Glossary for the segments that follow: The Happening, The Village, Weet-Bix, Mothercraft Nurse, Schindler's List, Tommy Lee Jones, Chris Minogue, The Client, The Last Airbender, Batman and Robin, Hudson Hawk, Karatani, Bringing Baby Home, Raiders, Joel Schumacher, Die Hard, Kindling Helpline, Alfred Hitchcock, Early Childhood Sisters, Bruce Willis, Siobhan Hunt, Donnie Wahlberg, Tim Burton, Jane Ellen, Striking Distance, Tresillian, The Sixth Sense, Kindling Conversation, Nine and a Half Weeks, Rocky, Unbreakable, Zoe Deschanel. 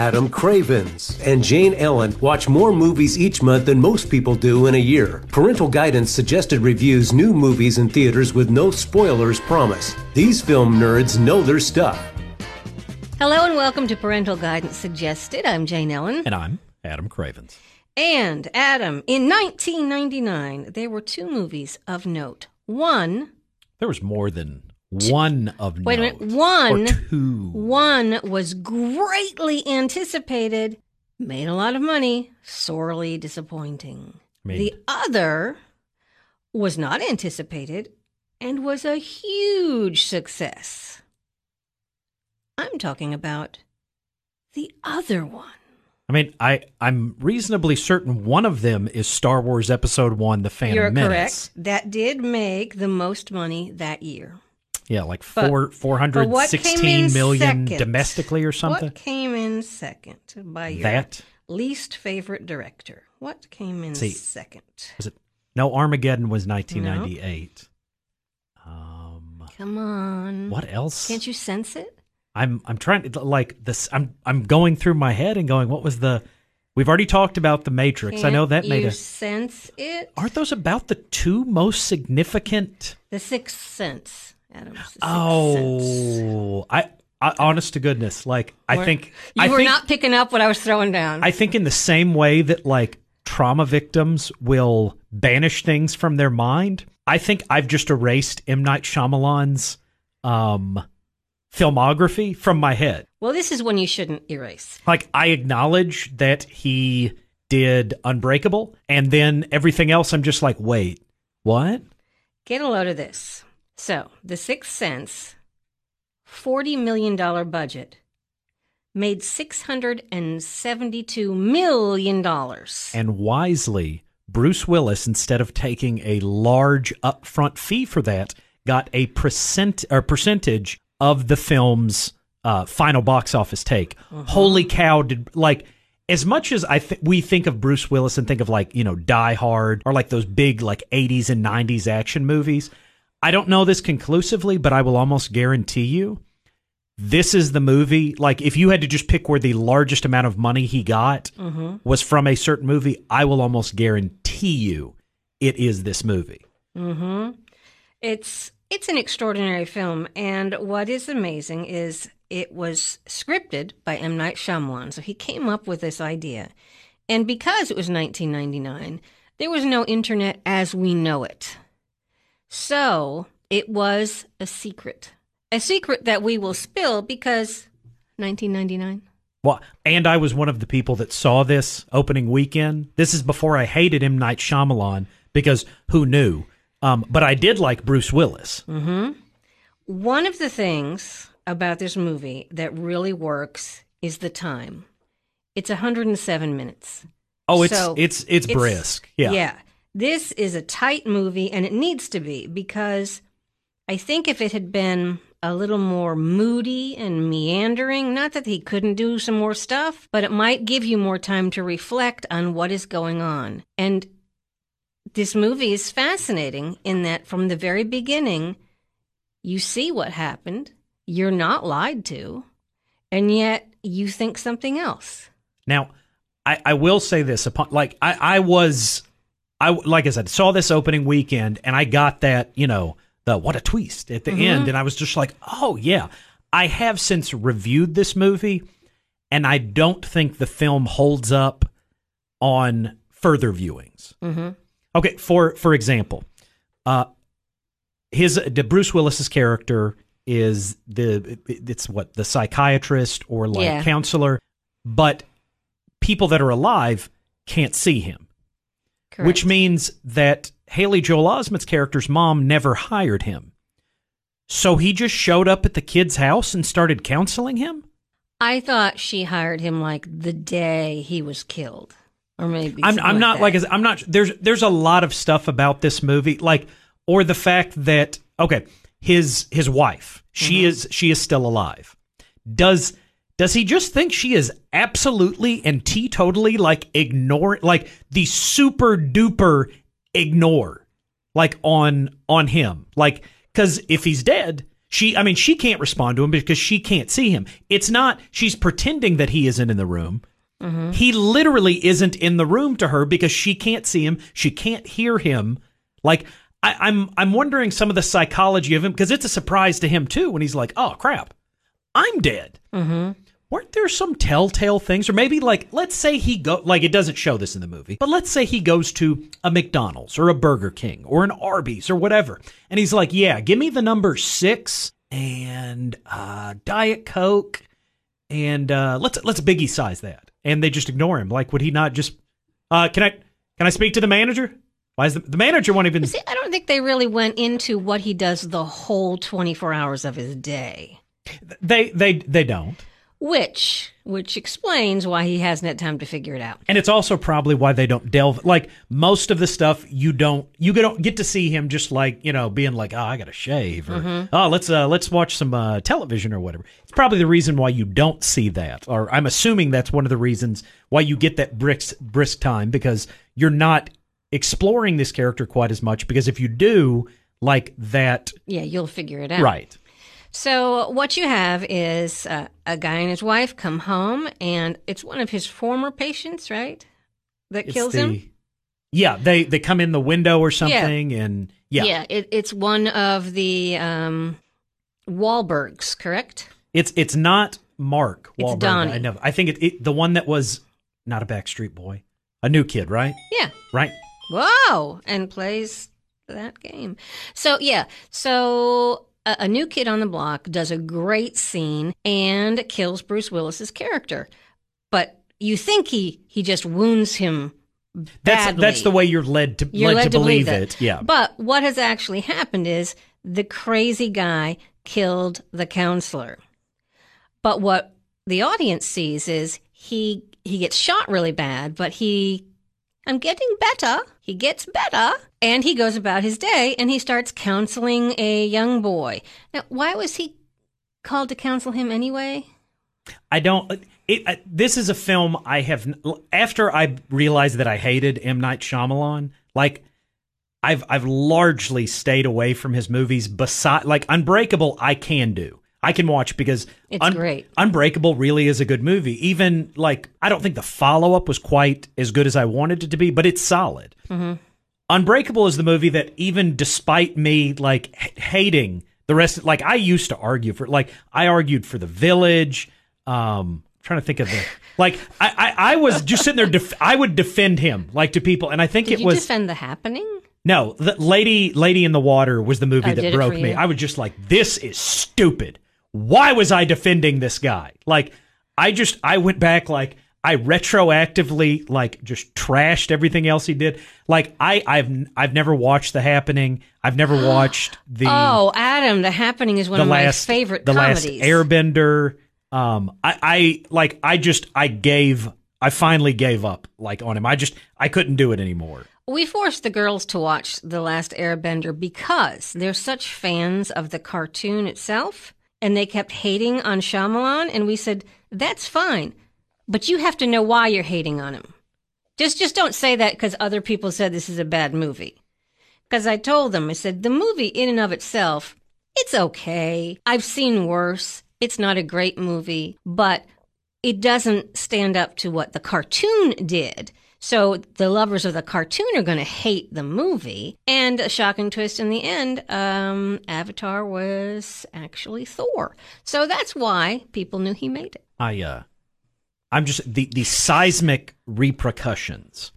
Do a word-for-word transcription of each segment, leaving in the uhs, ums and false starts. Adam Cravens, and Jane Ellen watch more movies each month than most people do in a year. Parental Guidance Suggested reviews new movies in theaters with no spoilers promised. These film nerds know their stuff. Hello and welcome to Parental Guidance Suggested. I'm Jane Ellen. And I'm Adam Cravens. And, Adam, in nineteen ninety-nine, there were two movies of note. One... There was more than two, one of wait note. Wait a minute. One, or two. One was greatly anticipated, made a lot of money, sorely disappointing. I mean, the other was not anticipated and was a huge success. I'm talking about the other one. I mean, I, I'm reasonably certain one of them is Star Wars Episode One: The Phantom You're Menace. You're correct. That did make the most money that year. Yeah, like but, four four hundred sixteen million second? domestically or something. What came in second by your that? least favorite director? What came in See, second? Was it no Armageddon was nineteen ninety eight. No. Um, Come on. What else? Can't you sense it? I'm I'm trying to like this. I'm I'm going through my head and going, what was the? We've already talked about The Matrix. Can't I know that made a sense. It aren't those about the two most significant? The Sixth Sense, Adam. Oh, sense. I, I honest to goodness, like we're, I think you I were think, not picking up what I was throwing down. I think in the same way that like trauma victims will banish things from their mind, I think I've just erased M. Night Shyamalan's. Um, filmography from my head. Well, this is one you shouldn't erase. Like, I acknowledge that he did Unbreakable, and then everything else, I'm just like, wait, what? Get a load of this. So, The Sixth Sense, forty million dollars budget, made six hundred seventy-two million dollars. And wisely, Bruce Willis, instead of taking a large upfront fee for that, got a percent or percentage of the film's uh, final box office take. Uh-huh. Holy cow, did, like, as much as I th- we think of Bruce Willis and think of, like, you know, Die Hard or, like, those big, like, eighties and nineties action movies, I don't know this conclusively, but I will almost guarantee you this is the movie. Like, if you had to just pick where the largest amount of money he got uh-huh. was from a certain movie, I will almost guarantee you it is this movie. Mm-hmm. It's... It's an extraordinary film, and what is amazing is it was scripted by M. Night Shyamalan, so he came up with this idea. And because it was nineteen ninety-nine, there was no internet as we know it. So it was a secret. A secret that we will spill because nineteen ninety-nine. Well, and I was one of the people that saw this opening weekend. This is before I hated M. Night Shyamalan, because who knew? Um, but I did like Bruce Willis. Mm-hmm. One of the things about this movie that really works is the time. It's one hundred seven minutes. Oh, it's so it's, it's it's brisk. Yeah, yeah. This is a tight movie, and it needs to be, because I think if it had been a little more moody and meandering, not that he couldn't do some more stuff, but it might give you more time to reflect on what is going on. And this movie is fascinating in that from the very beginning, you see what happened, you're not lied to, and yet you think something else. Now, I, I will say this upon like I, I was I like I said, saw this opening weekend, and I got that, you know, the what a twist at the mm-hmm. end, and I was just like, oh yeah. I have since reviewed this movie, and I don't think the film holds up on further viewings. Mm-hmm. Okay, for for example, uh, his uh, Bruce Willis's character is the it's what the psychiatrist or like yeah. counselor, but people that are alive can't see him, Correct. Which means that Haley Joel Osment's character's mom never hired him, so he just showed up at the kid's house and started counseling him. I thought she hired him like the day he was killed. Or maybe I'm, I'm not like, like I'm not there's there's a lot of stuff about this movie, like, or the fact that okay his his wife she mm-hmm. is she is still alive. Does does he just think she is absolutely and teetotally like ignore like the super duper ignore like on on him like because if he's dead She, I mean, she can't respond to him because she can't see him. It's not, she's pretending that he isn't in the room. Mm-hmm. He literally isn't in the room to her because she can't see him. She can't hear him. Like, I, I'm, I'm wondering some of the psychology of him, because it's a surprise to him too when he's like, "Oh crap, I'm dead." Mm-hmm. Weren't there some telltale things, or maybe like, let's say he go, like it doesn't show this in the movie, but let's say he goes to a McDonald's or a Burger King or an Arby's or whatever, and he's like, "Yeah, give me the number six and uh, Diet Coke, and uh, let's let's biggie size that," and they just ignore him. Like, would he not just? Uh, can I can I speak to the manager? Why is the, the manager won't even... See, I don't think they really went into what he does the whole twenty-four hours of his day. They they they don't. Which which explains why he hasn't had time to figure it out. And it's also probably why they don't delve... Like, most of the stuff you don't... You don't get to see him just like, you know, being like, "Oh, I gotta shave," or, mm-hmm. "Oh, let's uh, let's watch some uh, television," or whatever. It's probably the reason why you don't see that. Or I'm assuming that's one of the reasons why you get that brisk, brisk time, because you're not... exploring this character quite as much, because if you do, like that, yeah, you'll figure it out, right? So what you have is uh, a guy and his wife come home, and it's one of his former patients, right? That it's kills the, him. Yeah, they they come in the window or something, yeah. and yeah, yeah, it, it's one of the um, Wahlbergs, correct? It's it's not Mark Wahlberg. It's Donnie. I know. I think it, it the one that was not a Backstreet Boy, a new kid, right? Yeah, right. Whoa, and plays that game. So, yeah, so a, a new kid on the block does a great scene and kills Bruce Willis's character. But you think he, he just wounds him badly. That's, that's the way you're led to, you're led led to, to believe, believe it. Yeah. But what has actually happened is the crazy guy killed the counselor. But what the audience sees is he he gets shot really bad, but he... I'm getting better. He gets better. And he goes about his day, and he starts counseling a young boy. Now, why was he called to counsel him anyway? I don't... It, I, this is a film I have... After I realized that I hated M. Night Shyamalan, like, I've I've largely stayed away from his movies. Beside, like, Unbreakable, I can do. I can watch because... It's un, great. Unbreakable really is a good movie. Even, like, I don't think the follow-up was quite as good as I wanted it to be, but it's solid. Mm-hmm. Unbreakable is the movie that, even despite me, like, hating the rest of... Like, I used to argue for... Like, I argued for The Village. Um, I'm trying to think of the... Like, I, I, I was just sitting there... Def, I would defend him, like, to people, and I think Did it was... Did you defend The Happening? No. The Lady, Lady in the Water was the movie oh, that broke me. I was just like, this is stupid. Why was I defending this guy? Like, I just, I went back, like, I retroactively, like, just trashed everything else he did. Like, I, I've, I've never watched The Happening. I've never watched the... Oh, Adam, The Happening is one of last, my favorite the comedies. The Last Airbender. Um, I, I, like, I just, I gave, I finally gave up, like, on him. I just, I couldn't do it anymore. We forced the girls to watch The Last Airbender because they're such fans of the cartoon itself. And they kept hating on Shyamalan, and we said, that's fine, but you have to know why you're hating on him. Just just don't say that because other people said this is a bad movie. Because I told them, I said, the movie in and of itself, it's okay. I've seen worse. It's not a great movie, but it doesn't stand up to what the cartoon did. So the lovers of the cartoon are going to hate the movie. And a shocking twist in the end, um, Avatar was actually Thor. So that's why people knew he made it. I, uh, I'm just, the, the seismic repercussions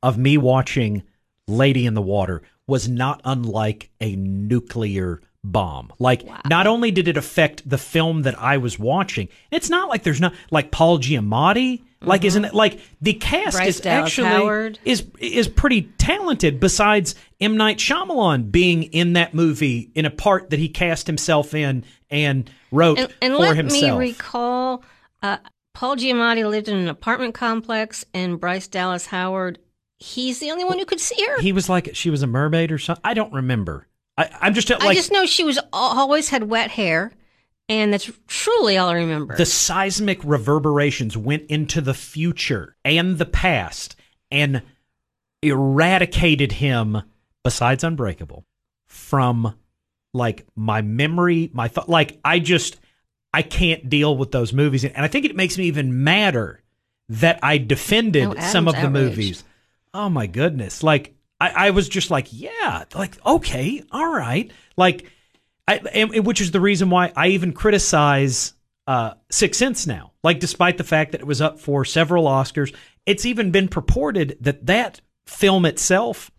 of me watching Lady in the Water was not unlike a nuclear bomb. Like, wow. Not only did it affect the film that I was watching, it's not like there's not, like, Paul Giamatti... Like, mm-hmm. Isn't it like the cast Bryce is Dallas actually Howard. is is pretty talented, besides M. Night Shyamalan being in that movie in a part that he cast himself in and wrote and, and for himself. Let me recall, uh, Paul Giamatti lived in an apartment complex, and Bryce Dallas Howard, he's the only one who could see her. He was like, she was a mermaid or something. I don't remember. I, I'm just like, I just know she was always had wet hair. And that's truly all I remember. The seismic reverberations went into the future and the past and eradicated him, besides Unbreakable, from like my memory, my thought, like I just, I can't deal with those movies. And I think it makes me even madder that I defended oh, some of the outraged. movies. Oh my goodness. Like I, I was just like, yeah, like, okay, all right. Like, I, and, which is the reason why I even criticize uh, Sixth Sense now. Like, despite the fact that it was up for several Oscars, it's even been purported that that film itself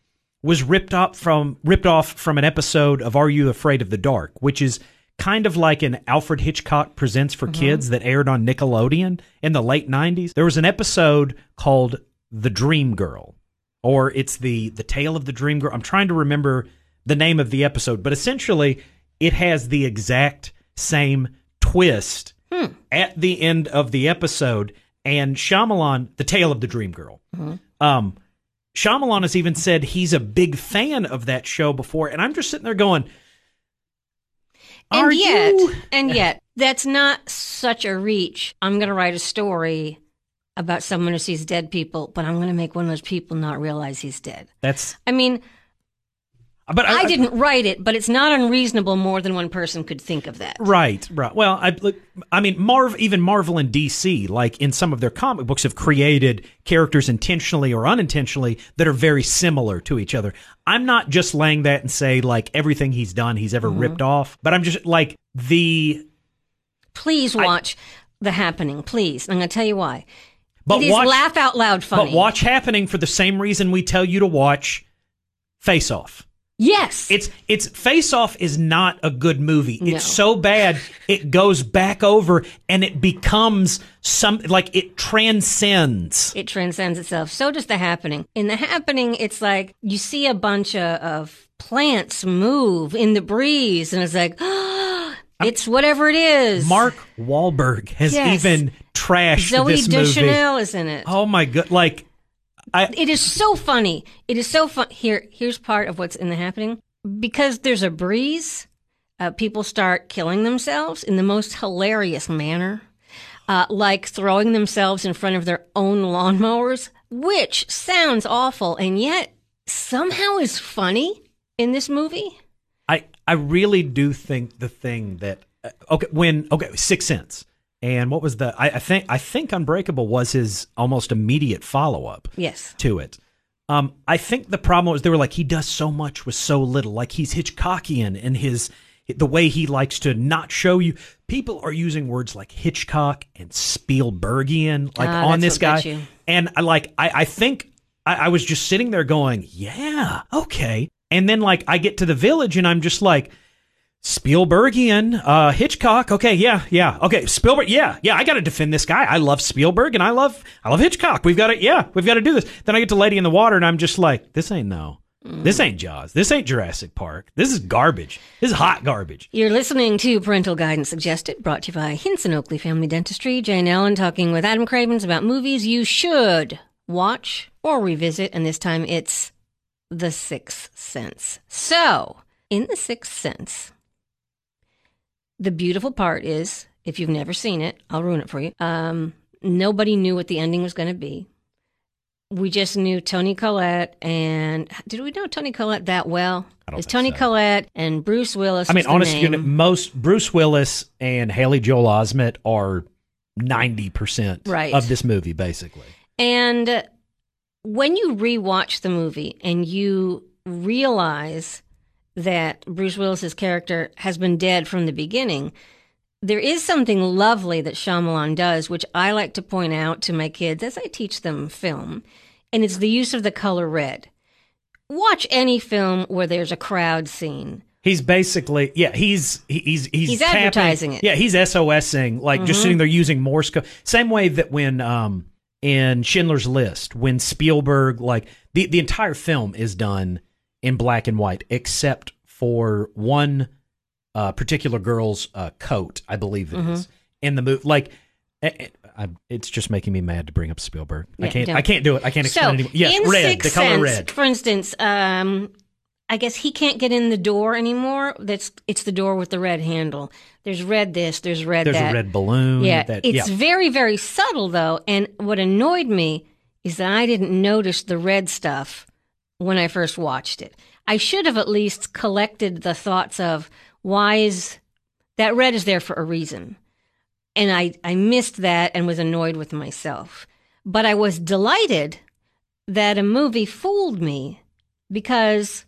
was ripped off from ripped off from an episode of Are You Afraid of the Dark, which is kind of like an Alfred Hitchcock Presents for mm-hmm. Kids that aired on Nickelodeon in the late nineties. There was an episode called The Dream Girl, or it's the the Tale of the Dream Girl. I'm trying to remember the name of the episode, but essentially it has the exact same twist hmm. at the end of the episode. And Shyamalan, The Tale of the Dream Girl. Mm-hmm. Um, Shyamalan has even said he's a big fan of that show before. And I'm just sitting there going, Are and yet, you? And yet, that's not such a reach. I'm going to write a story about someone who sees dead people, but I'm going to make one of those people not realize he's dead. That's, I mean, but I, I didn't I, write it, but it's not unreasonable. More than one person could think of that. Right, right. Well, I look. I mean, Marv, even Marvel and D C, like in some of their comic books, have created characters intentionally or unintentionally that are very similar to each other. I'm not just laying that and say like everything he's done, he's ever mm-hmm. ripped off. But I'm just like the. Please watch I, The Happening, please. I'm going to tell you why. But it watch, is laugh out loud funny. But watch Happening for the same reason we tell you to watch Face Off. Yes. It's it's Face Off is not a good movie. No. It's so bad it goes back over and it becomes some like it transcends. It transcends itself. So does The Happening. In The Happening, it's like you see a bunch of, of plants move in the breeze and it's like oh, it's whatever it is. Mark Wahlberg has yes. even trashed Zoe this movie. Zoe Deschanel is in it. Oh my god, like I, it is so funny. It is so fun. Here, here's part of what's in The Happening. Because there's a breeze, uh, people start killing themselves in the most hilarious manner, uh, like throwing themselves in front of their own lawnmowers, which sounds awful and yet somehow is funny in this movie. I, I really do think the thing that uh, okay when okay Sixth Sense. And what was the? I, I think I think Unbreakable was his almost immediate follow up. Yes. To it, um, I think the problem was they were like he does so much with so little. Like he's Hitchcockian in his the way he likes to not show you. People are using words like Hitchcock and Spielbergian like ah, on this guy. And I like I, I think I, I was just sitting there going, yeah, okay. And then like I get to The Village and I'm just like. Spielbergian, uh, Hitchcock. Okay, yeah, yeah. Okay, Spielberg. Yeah, yeah. I got to defend this guy. I love Spielberg and I love, I love Hitchcock. We've got to, yeah, we've got to do this. Then I get to Lady in the Water and I'm just like, this ain't no, mm. this ain't Jaws. This ain't Jurassic Park. This is garbage. This is hot garbage. You're listening to Parental Guidance Suggested, brought to you by Hinson Oakley Family Dentistry. Jane Ellen talking with Adam Cravens about movies you should watch or revisit. And this time it's The Sixth Sense. So in The Sixth Sense. The beautiful part is, if you've never seen it, I'll ruin it for you. Um, nobody knew what the ending was going to be. We just knew Toni Collette and did we know Toni Collette that well? I don't it's Toni so. Collette and Bruce Willis. I mean, honestly, most Bruce Willis and Haley Joel Osment are ninety percent right. of this movie, basically. And uh, when you rewatch the movie and you realize. That Bruce Willis's character has been dead from the beginning. There is something lovely that Shyamalan does, which I like to point out to my kids as I teach them film, and it's the use of the color red. Watch any film where there's a crowd scene. He's basically, yeah, he's he's he's, he's tapping, advertising it. Yeah, he's SOSing, like mm-hmm. just sitting there using Morse code. Same way that when um in Schindler's List, when Spielberg, like the the entire film is done. In black and white, except for one uh, particular girl's uh, coat, I believe it mm-hmm. is in the movie. Like, it, it, it's just making me mad to bring up Spielberg. Yeah, I can't. Don't. I can't do it. I can't explain so, it anymore. Yes, in red, Sixth the color Sense, red. For instance, um, I guess he can't get in the door anymore. That's it's the door with the red handle. There's red this. There's red. There's that. There's a red balloon. Yeah, that, it's yeah. very very subtle though. And what annoyed me is that I didn't notice the red stuff. When I first watched it, I should have at least collected the thoughts of why is that red is there for a reason. And I, I missed that and was annoyed with myself. But I was delighted that a movie fooled me because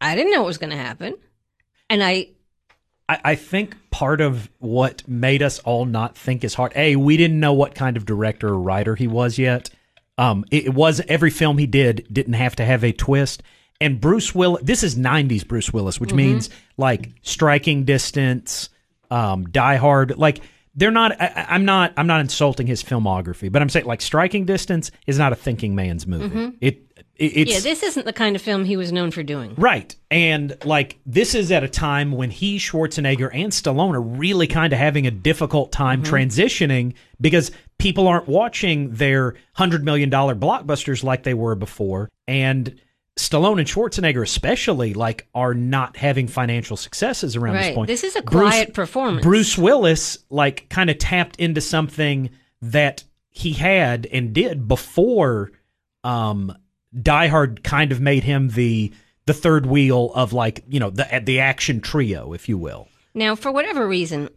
I didn't know what was going to happen. And I... I think part of what made us all not think as hard, A, we didn't know what kind of director or writer he was yet. Um, it was every film he did didn't have to have a twist. And Bruce Willis, this is nineties Bruce Willis, which mm-hmm. means like Striking Distance, um, Die Hard. Like they're not, I, I'm not, I'm not insulting his filmography, but I'm saying like Striking Distance is not a thinking man's movie. Mm-hmm. It. It's, yeah, this isn't the kind of film he was known for doing. Right. And, like, this is at a time when he, Schwarzenegger, and Stallone are really kind of having a difficult time mm-hmm. transitioning because people aren't watching their one hundred million dollars blockbusters like they were before. And Stallone and Schwarzenegger especially, like, are not having financial successes around right. this point. This is a quiet Bruce, performance. Bruce Willis, like, kind of tapped into something that he had and did before... Um, Die Hard kind of made him the the third wheel of like, you know, the the action trio, if you will. Now, for whatever reason,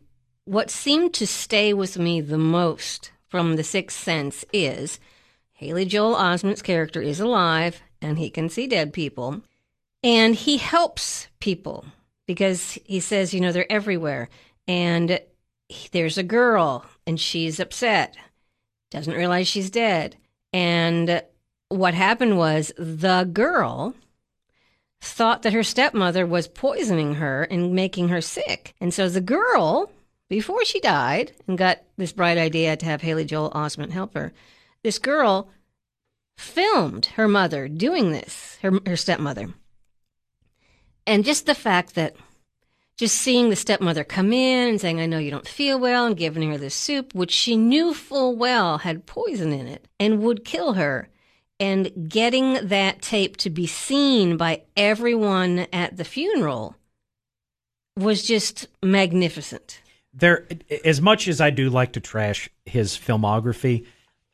what seemed to stay with me the most from The Sixth Sense is Haley Joel Osment's character is alive and he can see dead people. And he helps people because he says, you know, they're everywhere. And there's a girl and she's upset, doesn't realize she's dead. And... what happened was the girl thought that her stepmother was poisoning her and making her sick. And so the girl, before she died, and got this bright idea to have Haley Joel Osment help her, this girl filmed her mother doing this, her, her stepmother. And just the fact that just seeing the stepmother come in and saying, I know you don't feel well, and giving her this soup, which she knew full well had poison in it and would kill her. And getting that tape to be seen by everyone at the funeral was just magnificent. There, as much as I do like to trash his filmography,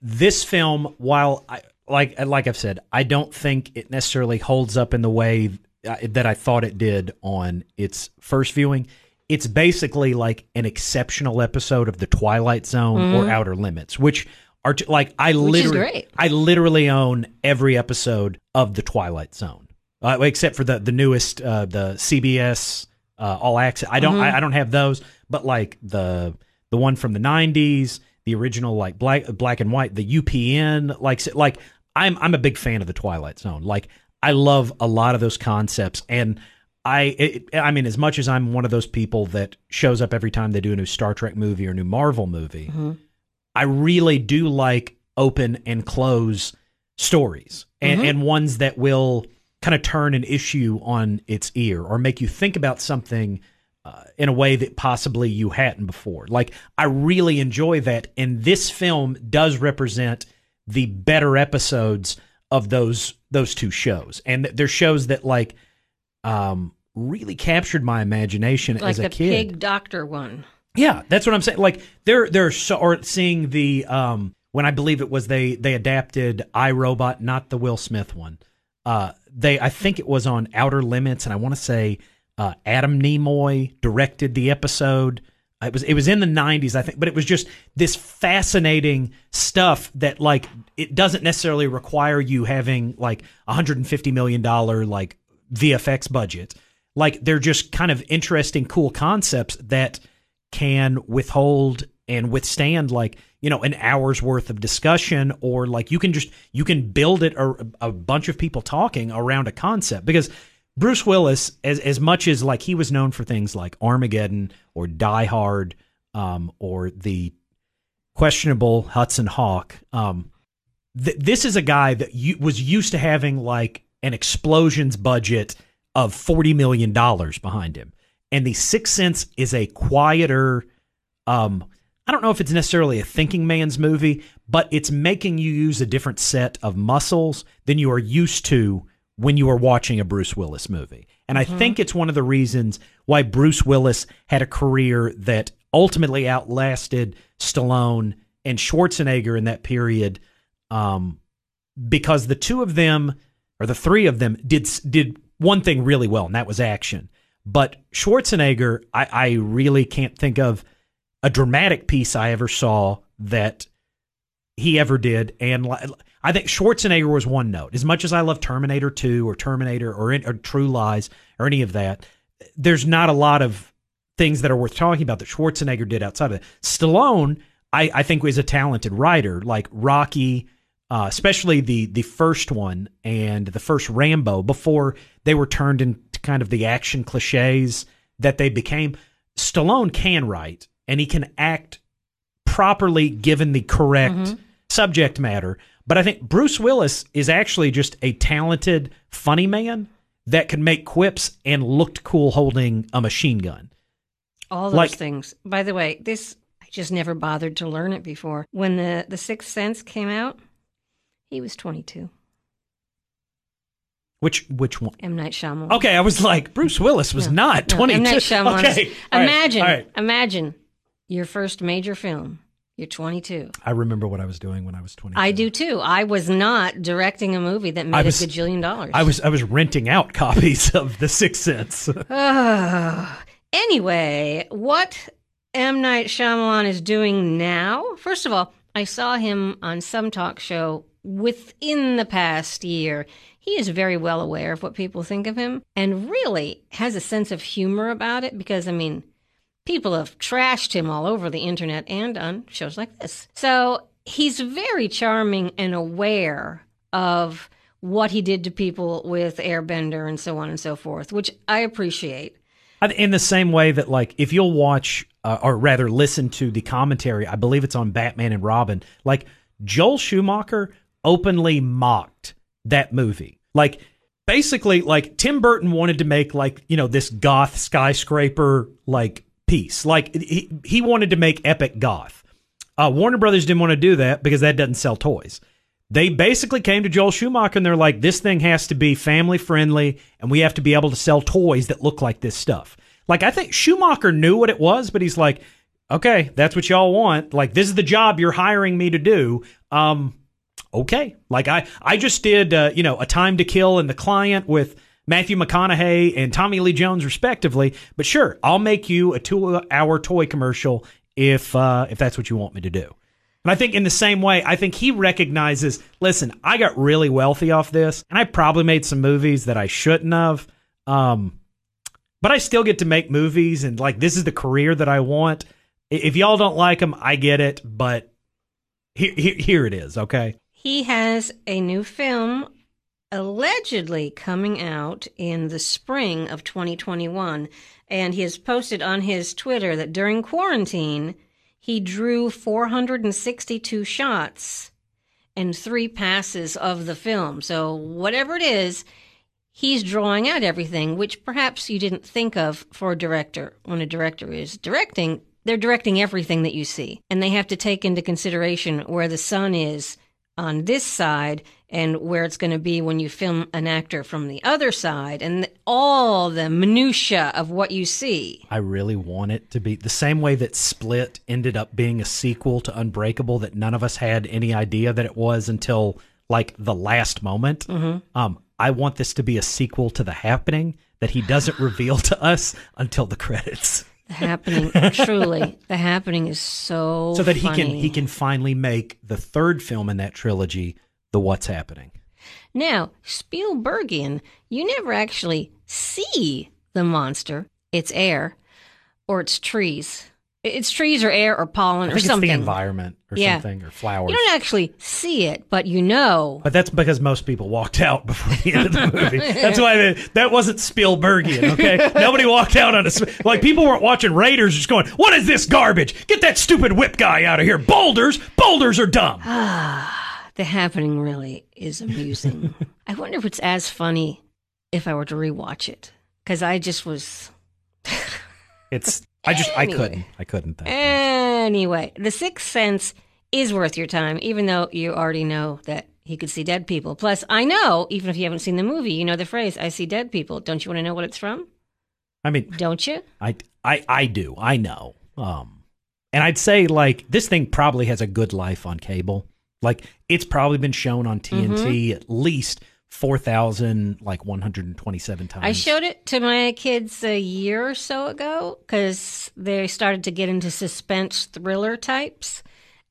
this film, while I, like like I've said, I don't think it necessarily holds up in the way that I thought it did on its first viewing. It's basically like an exceptional episode of The Twilight Zone mm-hmm. or Outer Limits, which. Are t- like I Which literally, I literally own every episode of The Twilight Zone, uh, except for the the newest, uh, the C B S uh, All Access. I don't, mm-hmm. I, I don't have those, but like the the one from the nineties, the original like black black and white, the U P N, like like I'm I'm a big fan of The Twilight Zone. Like I love a lot of those concepts, and I it, I mean as much as I'm one of those people that shows up every time they do a new Star Trek movie or new Marvel movie. Mm-hmm. I really do like open and close stories and, mm-hmm. and ones that will kind of turn an issue on its ear or make you think about something uh, in a way that possibly you hadn't before. Like, I really enjoy that. And this film does represent the better episodes of those those two shows. And they're shows that, like, um, really captured my imagination like as a kid. Like the pig doctor one. Yeah, that's what I'm saying. Like they're they're so, or seeing the um, when I believe it was they they adapted iRobot, not the Will Smith one. Uh, they I think it was on Outer Limits, and I want to say uh, Adam Nimoy directed the episode. It was it was in the nineties, I think, but it was just this fascinating stuff that like it doesn't necessarily require you having like one hundred fifty million dollars like V F X budget. Like they're just kind of interesting, cool concepts that. Can withhold and withstand like, you know, an hour's worth of discussion or like you can just you can build it or a bunch of people talking around a concept because Bruce Willis, as as much as like he was known for things like Armageddon or Die Hard um, or the questionable Hudson Hawk. Um, th- this is a guy that you, was used to having like an explosions budget of forty million dollars behind him. And The Sixth Sense is a quieter, um, I don't know if it's necessarily a thinking man's movie, but it's making you use a different set of muscles than you are used to when you are watching a Bruce Willis movie. And mm-hmm. I think it's one of the reasons why Bruce Willis had a career that ultimately outlasted Stallone and Schwarzenegger in that period, um, because the two of them, or the three of them, did did one thing really well, and that was action. But Schwarzenegger, I, I really can't think of a dramatic piece I ever saw that he ever did. And I think Schwarzenegger was one note. As much as I love Terminator two or Terminator or, or True Lies or any of that, there's not a lot of things that are worth talking about that Schwarzenegger did outside of it. Stallone, I, I think, was a talented writer, like Rocky, uh, especially the the first one and the first Rambo, before they were turned into kind of the action cliches that they became. Stallone can write, and he can act properly given the correct mm-hmm. subject matter. But I think Bruce Willis is actually just a talented, funny man that could make quips and looked cool holding a machine gun. All those like, things. By the way, this, I just never bothered to learn it before. When the, the Sixth Sense came out, he was twenty-two. Which which one? M. Night Shyamalan. Okay, I was like, Bruce Willis was no, not no, twenty-two. M. Night Shyamalan. Okay. Imagine, all right. All right. Imagine your first major film. You're twenty-two. I remember what I was doing when I was twenty-two. I do too. I was not directing a movie that made was, a gajillion dollars. I was I was renting out copies of The Sixth Sense. Oh. Anyway, what M. Night Shyamalan is doing now, first of all, I saw him on some talk show within the past year. He is very well aware of what people think of him and really has a sense of humor about it because, I mean, people have trashed him all over the internet and on shows like this. So he's very charming and aware of what he did to people with Airbender and so on and so forth, which I appreciate. In the same way that, like, if you'll watch uh, or rather listen to the commentary, I believe it's on Batman and Robin, like, Joel Schumacher openly mocked that movie. Like, basically, like, Tim Burton wanted to make, like, you know, this goth skyscraper, like, piece. Like, he, he wanted to make epic goth. Uh, Warner Brothers didn't want to do that because that doesn't sell toys. They basically came to Joel Schumacher and they're like, this thing has to be family friendly and we have to be able to sell toys that look like this stuff. Like, I think Schumacher knew what it was, but he's like, okay, that's what y'all want. Like, this is the job you're hiring me to do. Um, okay. Like, I, I just did, uh, you know, A Time to Kill and The Client with Matthew McConaughey and Tommy Lee Jones, respectively. But sure, I'll make you a two hour toy commercial if, uh, if that's what you want me to do. And I think in the same way, I think he recognizes, listen, I got really wealthy off this, and I probably made some movies that I shouldn't have, um, but I still get to make movies, and, like, this is the career that I want. If y'all don't like them, I get it, but here, here, here it is, okay? He has a new film allegedly coming out in the spring of twenty twenty-one, and he has posted on his Twitter that during quarantine, he drew four hundred sixty-two shots and three passes of the film. So whatever it is, he's drawing out everything, which perhaps you didn't think of for a director. When a director is directing, they're directing everything that you see. And they have to take into consideration where the sun is on this side and where it's going to be when you film an actor from the other side, and all the minutia of what you see. I really want it to be the same way that Split ended up being a sequel to Unbreakable that none of us had any idea that it was until, like, the last moment. Mm-hmm. Um, I want this to be a sequel to The Happening that he doesn't reveal to us until the credits. The Happening, truly, The Happening is so So that funny. he can he can finally make the third film in that trilogy, the What's Happening. Now, Spielbergian, you never actually see the monster. It's air, or it's trees. It's trees or air or pollen I think or something. It's the environment or yeah. something, or flowers. You don't actually see it, but you know. But that's because most people walked out before the end of the movie. That's why they, that wasn't Spielbergian, okay? Nobody walked out on a... Like, people weren't watching Raiders just going, what is this garbage? Get that stupid whip guy out of here. Boulders! Boulders are dumb. Ah, The Happening really is amusing. I wonder if it's as funny if I were to rewatch it. Because I just was... It's... I just, anyway. I couldn't. I couldn't. That anyway, The Sixth Sense is worth your time, even though you already know that he could see dead people. Plus, I know, even if you haven't seen the movie, you know the phrase, I see dead people. Don't you want to know what it's from? I mean... Don't you? I, I, I do. I know. Um, and I'd say, like, this thing probably has a good life on cable. Like, it's probably been shown on T N T mm-hmm. at least four thousand, like one hundred twenty-seven times. I showed it to my kids a year or so ago because they started to get into suspense thriller types,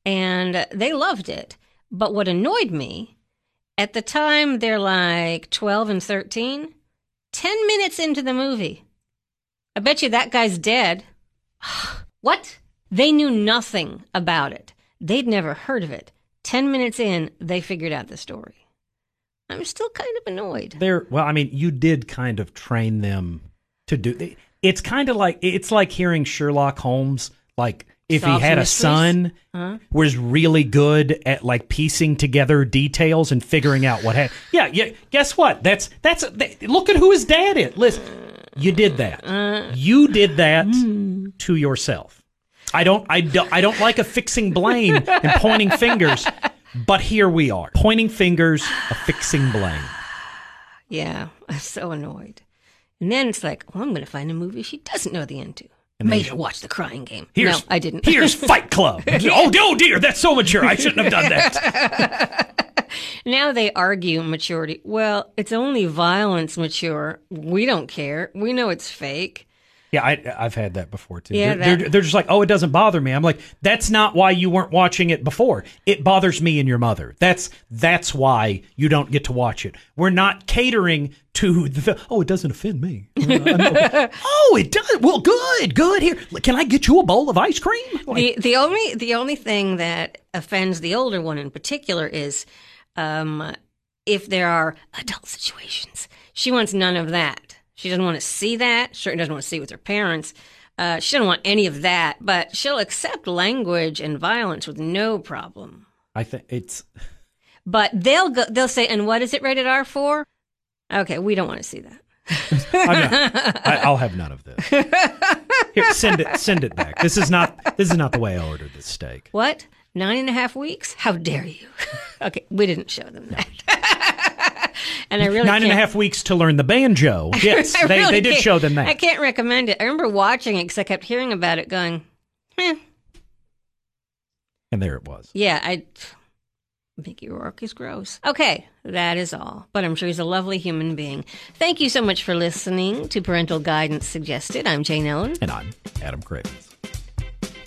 and they loved it. But what annoyed me, at the time they're like twelve and thirteen, ten minutes into the movie, I bet you that guy's dead. What? They knew nothing about it. They'd never heard of it. Ten minutes in, they figured out the story. I'm still kind of annoyed. They're, well, I mean, you did kind of train them to do. It's kind of like, it's like hearing Sherlock Holmes, like if Solves he had mysteries. A son, huh? was really good at like piecing together details and figuring out what happened. Yeah, yeah. Guess what? That's that's. That, look at who his dad is. Listen, you did that. Uh, you did that mm. to yourself. I don't. I don't. I don't like affixing blame and pointing fingers. But here we are, pointing fingers, affixing blame. Yeah, I'm so annoyed. And then it's like, well, I'm going to find a movie she doesn't know the end to. And Made her watch The Crying Game. No, I didn't. Here's Fight Club. Oh, oh, dear, that's so mature. I shouldn't have done that. Now they argue maturity. Well, it's only violence mature. We don't care. We know it's fake. Yeah, I, I've had that before, too. Yeah, they're, that. They're, they're just like, oh, it doesn't bother me. I'm like, that's not why you weren't watching it before. It bothers me and your mother. That's that's why you don't get to watch it. We're not catering to the, oh, it doesn't offend me. Oh, it does. Well, good, good. Here, can I get you a bowl of ice cream? Like, the, the, only, the only thing that offends the older one in particular is um, if there are adult situations. She wants none of that. She doesn't want to see that. Certainly doesn't want to see it with her parents. Uh, she doesn't want any of that. But she'll accept language and violence with no problem. I think it's. But they'll go. They'll say, "And what is it rated R for?" Okay, we don't want to see that. I'm not, I, I'll have none of this. Here, send it. Send it back. This is not. This is not the way I ordered this steak. What? Nine and a half weeks? How dare you? Okay, we didn't show them that. And I really Nine can't. and a half weeks to learn the banjo. Yes, they, really they did can't. show them that. I can't recommend it. I remember watching it because I kept hearing about it going, eh. And there it was. Yeah, I Mickey Rourke is gross. Okay, that is all. But I'm sure he's a lovely human being. Thank you so much for listening to Parental Guidance Suggested. I'm Jane Ellen. And I'm Adam Cravens.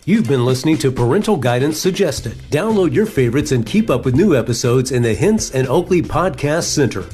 You've been listening to Parental Guidance Suggested. Download your favorites and keep up with new episodes in the Hinson and Oakley Podcast Center.